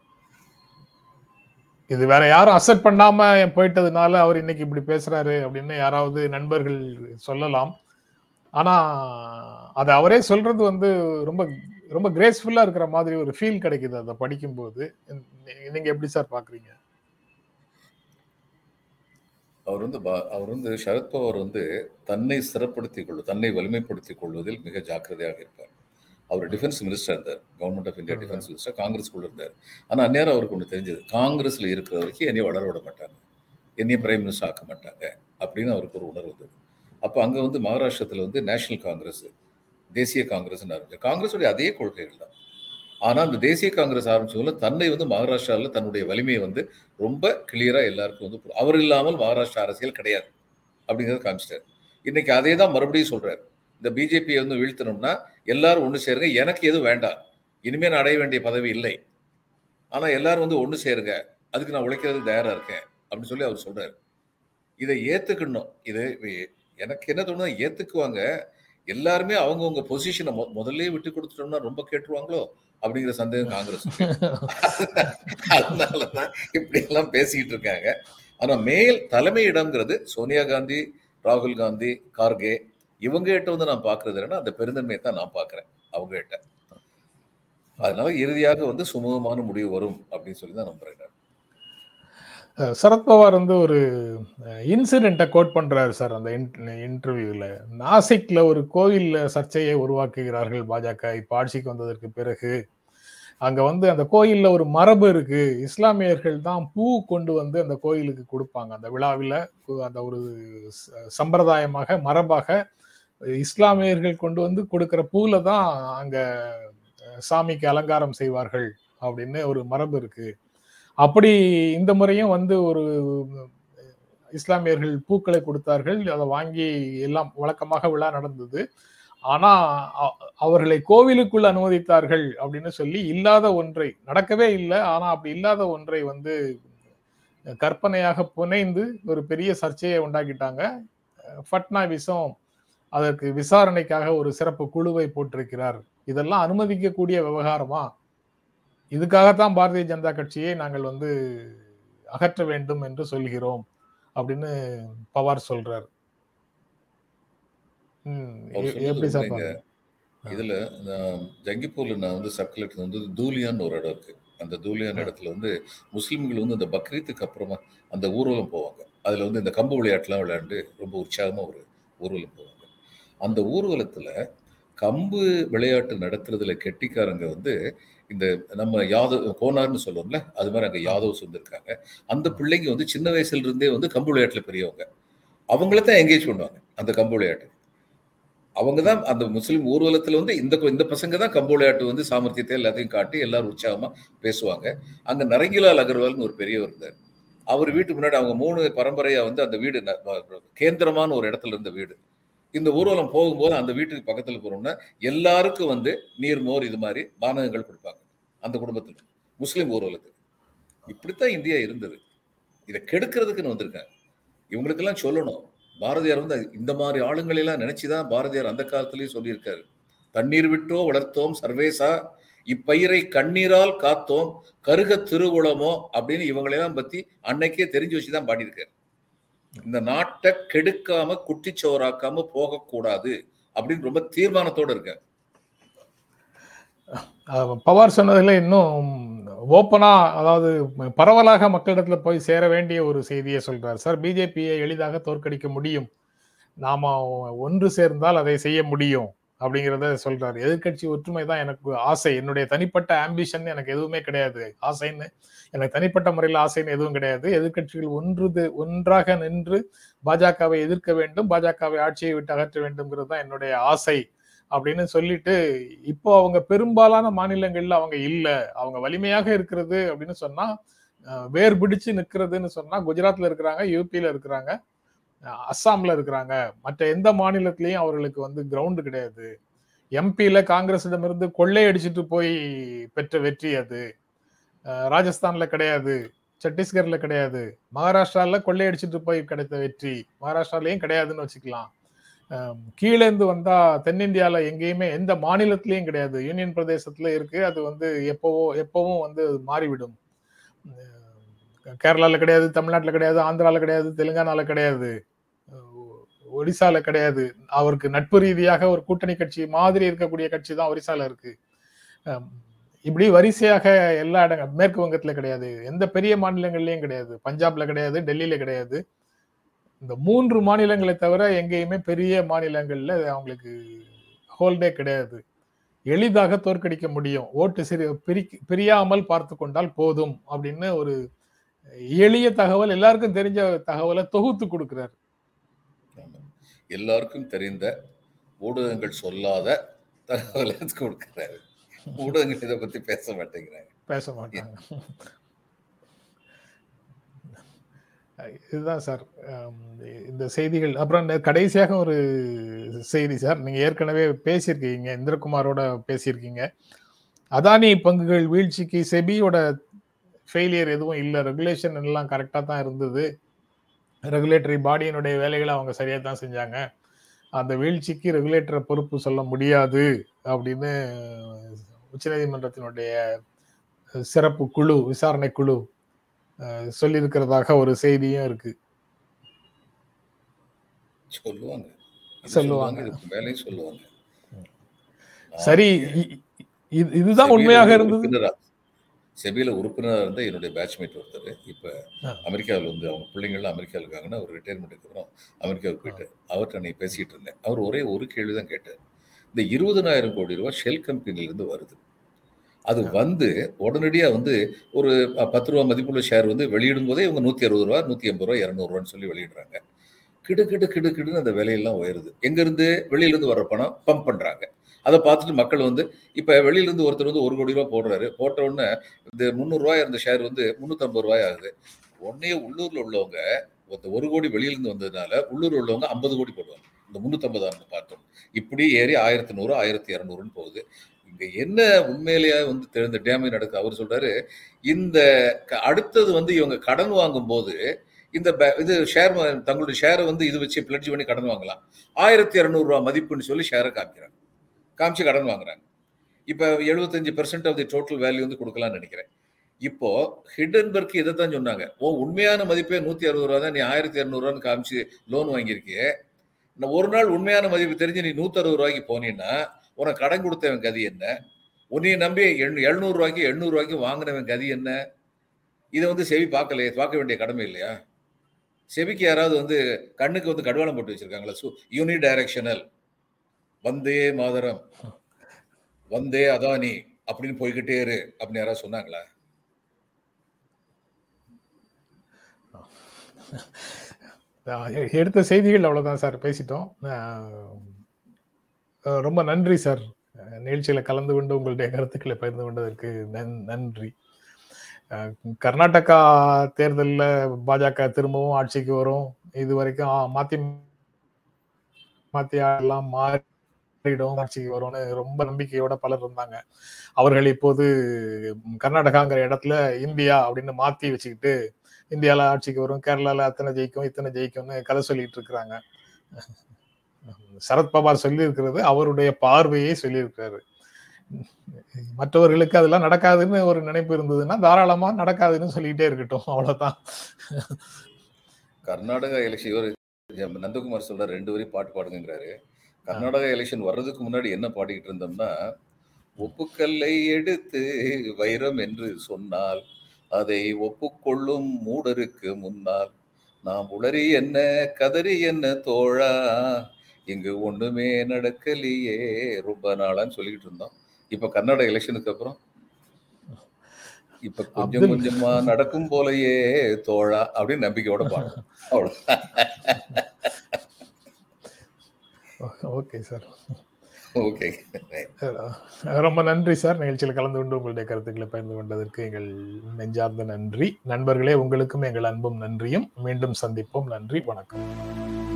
இது வேற யாரும் அசெப்ட் பண்ணாம போயிட்டதுனால அவர் இன்னைக்கு இப்படி பேசுறாரு அப்படின்னு யாராவது நண்பர்கள் சொல்லலாம். ஆனா அது அவரே சொல்றது வந்து ரொம்ப ரொம்ப கிரேஸ்ஃபுல்லா இருக்கிற மாதிரி ஒரு ஃபீல் கிடைக்குது அதை படிக்கும்போது. நீங்க எப்படி சார் பாக்குறீங்க? அவர் வந்து சரத்பவார் வந்து தன்னை சிறப்படுத்திக் கொள்வது, தன்னை வலிமைப்படுத்திக் கொள்வதில் மிக ஜாக்கிரதையாக இருப்பார். அவர் டிஃபென்ஸ் மினிஸ்டர் இருந்தார், government of India defence minister, காங்கிரஸ்குள்ள இருந்தார். ஆனால் அந்நேரம் அவருக்கு ஒன்று தெரிஞ்சது, காங்கிரஸ்ல இருக்கிற வரைக்கும் என்னையும் வளர விட மாட்டாங்க, என்னையும் பிரைம் மினிஸ்டர் ஆக்க மாட்டாங்க அப்படின்னு அவருக்கு ஒரு உணர்வு வந்தது. அப்போ அங்கே வந்து மகாராஷ்டிரத்தில் வந்து நேஷனல் காங்கிரஸ், தேசிய காங்கிரஸ்ன்னு ஆரம்பிச்சு, காங்கிரஸுடைய அதே கொள்கைகள் தான். ஆனால் அந்த தேசிய காங்கிரஸ் ஆரம்பிச்சதுல தன்னை வந்து மகாராஷ்டிராவில் தன்னுடைய வலிமையை வந்து ரொம்ப கிளியராக எல்லாருக்கும் வந்து அவர் இல்லாமல் மகாராஷ்டிரா அரசியல் கிடையாது அப்படிங்கிறத காமிச்சிட்டார். இன்னைக்கு அதே தான் மறுபடியும் சொல்கிறார், இந்த பிஜேபியை வந்து வீழ்த்தணும்னா எல்லாரும் ஒன்று சேருங்க, எனக்கு எதுவும் வேண்டாம், இனிமேல் நான் அடைய வேண்டிய பதவி இல்லை, ஆனால் எல்லாரும் வந்து ஒன்று சேருங்க, அதுக்கு நான் உழைக்கிறதுக்கு தயாராக இருக்கேன் அப்படின்னு சொல்லி அவர் சொல்கிறார். இதை ஏற்றுக்கணும். இது எனக்கு என்ன தோணுன்னா, ஏற்றுக்குவாங்க எல்லாருமே. அவங்கவுங்க பொசிஷனை முதல்ல விட்டு கொடுத்துட்டோம்னா ரொம்ப கேட்டுருவாங்களோ அப்படிங்கிற சந்தேகம் காங்கிரஸ். அதனாலதான் இப்படி எல்லாம் பேசிக்கிட்டு இருக்காங்க. ஆனா மேல் தலைமையிடம்ங்கிறது சோனியா காந்தி, ராகுல் காந்தி, கார்கே இவங்க கிட்ட வந்து நான் பாக்குறது என்னன்னா அந்த பெருந்தன்மையை தான் நான் பாக்குறேன் அவங்க கிட்ட. அதனால இறுதியாக வந்து சுமூகமான முடிவு வரும் அப்படின்னு சொல்லிதான் நம்புறேன். சரத்பவார் வந்து ஒரு இன்சிடென்ட்டை கோட் பண்றாரு சார் அந்த இன்டர்வியூல. நாசிக்ல ஒரு கோயில்ல சர்ச்சையை உருவாக்குகிறார்கள் பாஜக இப்ப ஆட்சிக்கு வந்ததற்கு பிறகு. அங்க வந்து அந்த கோயில்ல ஒரு மரபு இருக்கு, இஸ்லாமியர்கள் தான் பூ கொண்டு வந்து அந்த கோயிலுக்கு கொடுப்பாங்க. அந்த விழாவில் அந்த ஒரு சம்பிரதாயமாக மரபாக இஸ்லாமியர்கள் கொண்டு வந்து கொடுக்குற பூல தான் அங்க சாமிக்கு அலங்காரம் செய்வார்கள் அப்படின்னு ஒரு மரபு இருக்கு. அப்படி இந்த முறையும் வந்து ஒரு இஸ்லாமியர்கள் பூக்களை கொடுத்தார்கள், அதை வாங்கி எல்லாம் வழக்கமாக விழா நடந்தது. ஆனா அவர்களை கோவிலுக்குள்ள அனுமதித்தார்கள் அப்படின்னு சொல்லி இல்லாத ஒன்றை, நடக்கவே இல்லை, ஆனா அப்படி இல்லாத ஒன்றை வந்து கற்பனையாக புனைந்து ஒரு பெரிய சர்ச்சையை உண்டாக்கிட்டாங்க. ஃபட்னாவிஸும் அதற்கு விசாரணைக்காக ஒரு சிறப்பு குழுவை போட்டிருக்கிறார். இதெல்லாம் அனுமதிக்கக்கூடிய விவகாரமா? இதுக்காகத்தான் பாரதிய ஜனதா கட்சியை நாங்கள் வந்து அகற்ற வேண்டும் என்று சொல்கிறோம் அப்படின்னு பவார் சொல்றார். அவர் எப்படி சார் சொன்னீங்க. இதுல ஜங்கிப்பூர்ல நான் சப் கலெக்டர் தூலியான்னு ஒரு இடம் இருக்கு. அந்த தூலியான் இடத்துல முஸ்லிம்கள் அந்த பக்ரீத்துக்கு அப்புறமா அந்த ஊர்வலம் போவாங்க. அதுல இந்த கம்பு விளையாட்டுலாம் விளையாண்டு ரொம்ப உற்சாகமா ஒரு ஊர்வலம் போவாங்க. அந்த ஊர்வலத்துல கம்பு விளையாட்டு நடத்துறதுல கெட்டிக்காரங்க இந்த நம்ம யாதவ் கோனார்னு சொல்லுவோம்ல, அது மாதிரி அங்கே யாதவ்ஸ் இருக்காங்க. அந்த பிள்ளைங்க சின்ன வயசுல இருந்தே கம்பு விளையாட்டுல பெரியவங்க. அவங்களத்தான் என்கேஜ் பண்ணுவாங்க அந்த கம்பு விளையாட்டு. அவங்க தான் அந்த முஸ்லீம் ஊர்வலத்தில் இந்த பசங்க தான் கம்பு விளையாட்டு சாமர்த்தியத்தை எல்லாத்தையும் காட்டி எல்லாரும் உற்சாகமாக பேசுவாங்க. அங்கே நரங்கிலால் அகர்வால்னு ஒரு பெரியவர் இருந்தார். அவர் வீட்டு முன்னாடி அவங்க 3 பரம்பரையாக அந்த வீடு கேந்திரமான ஒரு இடத்துல இருந்த வீடு. இந்த ஊர்வலம் போகும்போது அந்த வீட்டுக்கு பக்கத்தில் போகிறோம்னா எல்லாருக்கும் நீர்மோர் இது மாதிரி பானகங்கள் கொடுப்பாங்க அந்த குடும்பத்தில், முஸ்லீம் ஊர்வலத்துக்கு. இப்படித்தான் இந்தியா இருந்தது. இதை கெடுக்கிறதுக்குன்னு வந்திருக்காங்க. இவங்களுக்கெல்லாம் சொல்லணும், பாரதியார் இந்த மாதிரி ஆளுங்களெல்லாம் நினைச்சுதான் பாரதியார் அந்த காலத்திலேயே சொல்லியிருக்காரு. தண்ணீர் விட்டோ வளர்த்தோம் சர்வேசா இப்பயிரை கண்ணீரால் காத்தோம் கருக திருவுளமோ அப்படின்னு இவங்களெல்லாம் பத்தி அன்னைக்கே தெரிஞ்சு வச்சுதான் பாடியிருக்காரு. இந்த நாட்டை கெடுக்காம குட்டிச்சோறாக்காம போகக்கூடாது அப்படின்னு ரொம்ப தீர்மானத்தோடு இருக்காரு. பவார் சொன்னதுல இன்னும் ஓப்பனா, அதாவது பரவலாக மக்களிடத்துல போய் சேர வேண்டிய ஒரு செய்தியை சொல்றாரு சார். பிஜேபியை எளிதாக தோற்கடிக்க முடியும், நாம ஒன்று சேர்ந்தால் அதை செய்ய முடியும் அப்படிங்கிறத சொல்றாரு. எதிர்கட்சி ஒற்றுமை தான் எனக்கு ஆசை, என்னுடைய தனிப்பட்ட ஆம்பிஷன் எனக்கு எதுவுமே கிடையாது, ஆசைன்னு எனக்கு தனிப்பட்ட முறையில் ஆசைன்னு எதுவும் கிடையாது. எதிர்கட்சிகள் ஒன்றாக நின்று பாஜகவை எதிர்க்க வேண்டும், பாஜகவை ஆட்சியை விட்டு அகற்ற வேண்டும்ங்கிறது தான் என்னுடைய ஆசை அப்படின்னு சொல்லிட்டு, இப்போ அவங்க பெரும்பாலான மாநிலங்கள்ல அவங்க இல்லை, அவங்க வலிமையாக இருக்கிறது அப்படின்னு சொன்னா, வேர் பிடிச்சு நிற்கிறதுன்னு சொன்னா குஜராத்ல இருக்கிறாங்க, யூபியில இருக்கிறாங்க, அஸ்ஸாம்ல இருக்கிறாங்க. மற்ற எந்த மாநிலத்திலையும் அவர்களுக்கு கிரவுண்டு கிடையாது. எம்பியில காங்கிரஸிடமிருந்து கொள்ளையடிச்சுட்டு போய் பெற்ற வெற்றி அது. ராஜஸ்தான்ல கிடையாது, சத்தீஸ்கர்ல கிடையாது, மகாராஷ்டிரால கொள்ளையடிச்சுட்டு போய் கிடைத்த வெற்றி மகாராஷ்டிராலையும் கிடையாதுன்னு வச்சுக்கலாம். கீழேந்து வந்தா தென்னிந்தியால எங்கேயுமே எந்த மாநிலத்திலயும் கிடையாது. யூனியன் பிரதேசத்துல இருக்கு, அது எப்பவும் மாறிவிடும். கேரளால கிடையாது, தமிழ்நாட்டுல கிடையாது, ஆந்திரால கிடையாது, தெலுங்கானால கிடையாது, ஒடிசால கிடையாது. அவருக்கு நட்பு ரீதியாக ஒரு கூட்டணி கட்சி மாதிரி இருக்கக்கூடிய கட்சி தான் ஒரிசால இருக்கு. இப்படி வரிசையாக எல்லா இடங்கள், மேற்கு வங்கத்துல கிடையாது, எந்த பெரிய மாநிலங்கள்லயும் கிடையாது, பஞ்சாப்ல கிடையாது, டெல்லியில கிடையாது. இந்த 3 மாநிலங்களை தவிர எங்கேயுமே பெரிய மாநிலங்கள்ல அவங்களுக்கு ஹோல்டே கிடையாது. எளிதாக தோற்கடிக்க முடியும், ஓட்டு பிரியாமல் பார்த்து கொண்டால் போதும் அப்படின்னு ஒரு எளிய தகவல், எல்லாருக்கும் தெரிஞ்ச தகவலை தொகுத்து கொடுக்கிறார். எல்லாருக்கும் தெரிந்த, ஊடகங்கள் சொல்லாத தகவலை கொடுக்கிறாரு. ஊடகங்கள் இதை பத்தி பேச மாட்டேங்கிறாங்க, பேச மாட்டாங்க. இதுதான் சார் இந்த செய்திகள். அப்புறம் கடைசியாக ஒரு செய்தி சார், நீங்கள் ஏற்கனவே பேசியிருக்கீங்க, இந்திரகுமாரோட பேசியிருக்கீங்க. அதானி பங்குகள் வீழ்ச்சிக்கு செபியோட ஃபெயிலியர் எதுவும் இல்லை, ரெகுலேஷன் எல்லாம் கரெக்டாக தான் இருந்தது, ரெகுலேட்டரி பாடியினுடைய வேலைகளை அவங்க சரியாக தான் செஞ்சாங்க, அந்த வீழ்ச்சிக்கு ரெகுலேட்டரை பொறுப்பு சொல்ல முடியாது அப்படின்னு உச்சநீதிமன்றத்தினுடைய சிறப்பு குழு, விசாரணை குழு சொல்லிருக்கிறதாக ஒரு செய்தியும் இருக்கு. சரி, இதுதான் உண்மையாக இருந்தது. செபியில உறுப்பினராக இருந்த என்னுடைய பேட்ச்மேட் ஒருத்தர் இப்ப அமெரிக்காவில் அவங்க பிள்ளைங்கள்லாம் அமெரிக்காவில் இருக்காங்கன்னா ஒரு ரிட்டையர்மெண்ட்டுக்கு அப்புறம் அமெரிக்காவுக்கு போயிட்டு அவர்கிட்ட நீ பேசிட்டு இருந்தேன். அவர் ஒரே ஒரு கேள்விதான் கேட்டார், இந்த 20,000 கோடி ரூபாய் ஷெல் கம்பெனிலிருந்து வருது, அது உடனடியாக ஒரு 10 ரூபா மதிப்புள்ள ஷேர் வெளியிடும் போதே இவங்க 160 ரூபா, 180 ரூபா, 200 ரூபான்னு சொல்லி வெளியிடுறாங்க. கிடு கிடு கிடு கிடுன்னு அந்த விலையெல்லாம் உயருது. எங்கேருந்து வெளியிலேருந்து வர்ற பணம் பம்ப் பண்ணுறாங்க. அதை பார்த்துட்டு மக்கள் இப்போ வெளியிலேருந்து ஒருத்தர் 1 கோடி ரூபா போடுறாரு, போட்ட உடனே இந்த 300 ரூபாய் இருந்த ஷேர் 350 ரூபாய் ஆகுது. உடனே உள்ளூரில் உள்ளவங்க 1 கோடி வெளியிலேருந்து வந்ததுனால உள்ளூர் உள்ளவங்க 50 கோடி போடுவாங்க. இந்த 350 பார்த்தோம், இப்படி ஏறி 1100, 1200ன்னு போகுது. இங்க என்ன உண்மையிலேயே தெரிந்த டேமேஜ் நடக்குது. அவர் சொல்றாரு, இந்த அடுத்தது இவங்க கடன் வாங்கும் போது இந்த இது ஷேர், தங்களுடைய ஷேரை இது வச்சு பிளட்ஜ் பண்ணி கடன் வாங்கலாம். 1200 ரூபா மதிப்புன்னு சொல்லி ஷேரை காமிக்கிறாங்க, காமிச்சு கடன் வாங்குறாங்க. இப்ப 75% ஆஃப் தி டோட்டல் வேல்யூ கொடுக்கலாம்னு நினைக்கிறேன். இப்போ ஹிடன்பர்க் இதை தான் சொன்னாங்க, உண்மையான மதிப்பே 160 ரூபா தான், நீ 1200 ரூபான்னு காமிச்சு லோன் வாங்கியிருக்கே, ஒரு நாள் உண்மையான மதிப்பு தெரிஞ்சு நீ 160 ரூபாய்க்கு போனீன்னா உனக்கு கடன் கொடுத்தவன் கதி என்ன? உன்னையை நம்பி 700 ரூபாய்க்கு 800 ரூபாய்க்கு வாங்கினவன் கதி என்ன? இதை வந்து செவி பார்க்கலையே, பார்க்க வேண்டிய கடமை இல்லையா? செவிக்கு யாராவது வந்து கண்ணுக்கு வந்து கடுவாளம் போட்டு வச்சிருக்காங்களா? யூனி டைரக்ஷனல் வந்தே மாதரம் வந்தே அதானி அப்படின்னு போய்கிட்டே இரு அப்படின்னு யாராவது சொன்னாங்களா? எடுத்த செய்திகள் அவ்வளோதான் சார், பேசிட்டோம். ரொம்ப நன்றி சார், நிகழ்ச்சியில் கலந்து கொண்டு உங்களுடைய கருத்துக்களை பகிர்ந்து கொண்டதற்கு நன்றி. கர்நாடகா தேர்தலில் பாஜக திரும்பவும் ஆட்சிக்கு வரும், இது வரைக்கும் மாற்றி எல்லாம் மாறிடும், ஆட்சிக்கு வரும்னு ரொம்ப நம்பிக்கையோட பலர் இருந்தாங்க. அவர்கள் இப்போது கர்நாடகாங்கிற இடத்துல இந்தியா அப்படின்னு மாற்றி வச்சுக்கிட்டு இந்தியாவில் ஆட்சிக்கு வரும், கேரளாவில் அத்தனை ஜெயிக்கும் இத்தனை ஜெயிக்கும்னு கதை சொல்லிட்டு இருக்கிறாங்க. சரத்பவார் சொல்லியிருக்கிறது அவருடைய பார்வையை சொல்லியிருக்கிறாரு. மற்றவர்களுக்கு அதெல்லாம் நடக்காதுன்னு ஒரு நினைப்பு இருந்ததுன்னா தாராளமா நடக்காதுன்னு சொல்லிக்கிட்டே இருக்கட்டும், அவ்வளவுதான். கர்நாடகா எலெக்ஷன் இவர் நந்தகுமார் சொல்ற 2 வரி பாட்டு பாடுங்கிறாரு. கர்நாடகா எலெக்ஷன் வர்றதுக்கு முன்னாடி என்ன பாடிக்கிட்டு இருந்தோம்னா, ஒப்புக்கல்லை எடுத்து வைரம் என்று சொன்னால் அதை ஒப்புக்கொள்ளும் மூடருக்கு முன்னால் நாம் உளறி என்ன கதறி என்ன தோழா இங்கு ஒண்ணுமே நடக்கலையே ரொம்ப நாளான்னு சொல்லிக்கிட்டு இருந்தோம். இப்ப கர்நாடக எலெக்ஷனுக்கு அப்புறம் இப்ப கொஞ்சம் கொஞ்சமா நடக்கும் போலயே தோழா அப்படின்னு நம்பிக்கையோட பாருங்க. ஓகே சார், ஓகே, ரொம்ப நன்றி சார். நிகழ்ச்சியில் கலந்து கொண்டு உங்களுடைய கருத்துக்களை பகிர்ந்து கொண்டதற்கு எங்கள் நெஞ்சார்ந்த நன்றி. நண்பர்களே, உங்களுக்கும் எங்கள் அன்பும் நன்றியும். மீண்டும் சந்திப்போம். நன்றி, வணக்கம்.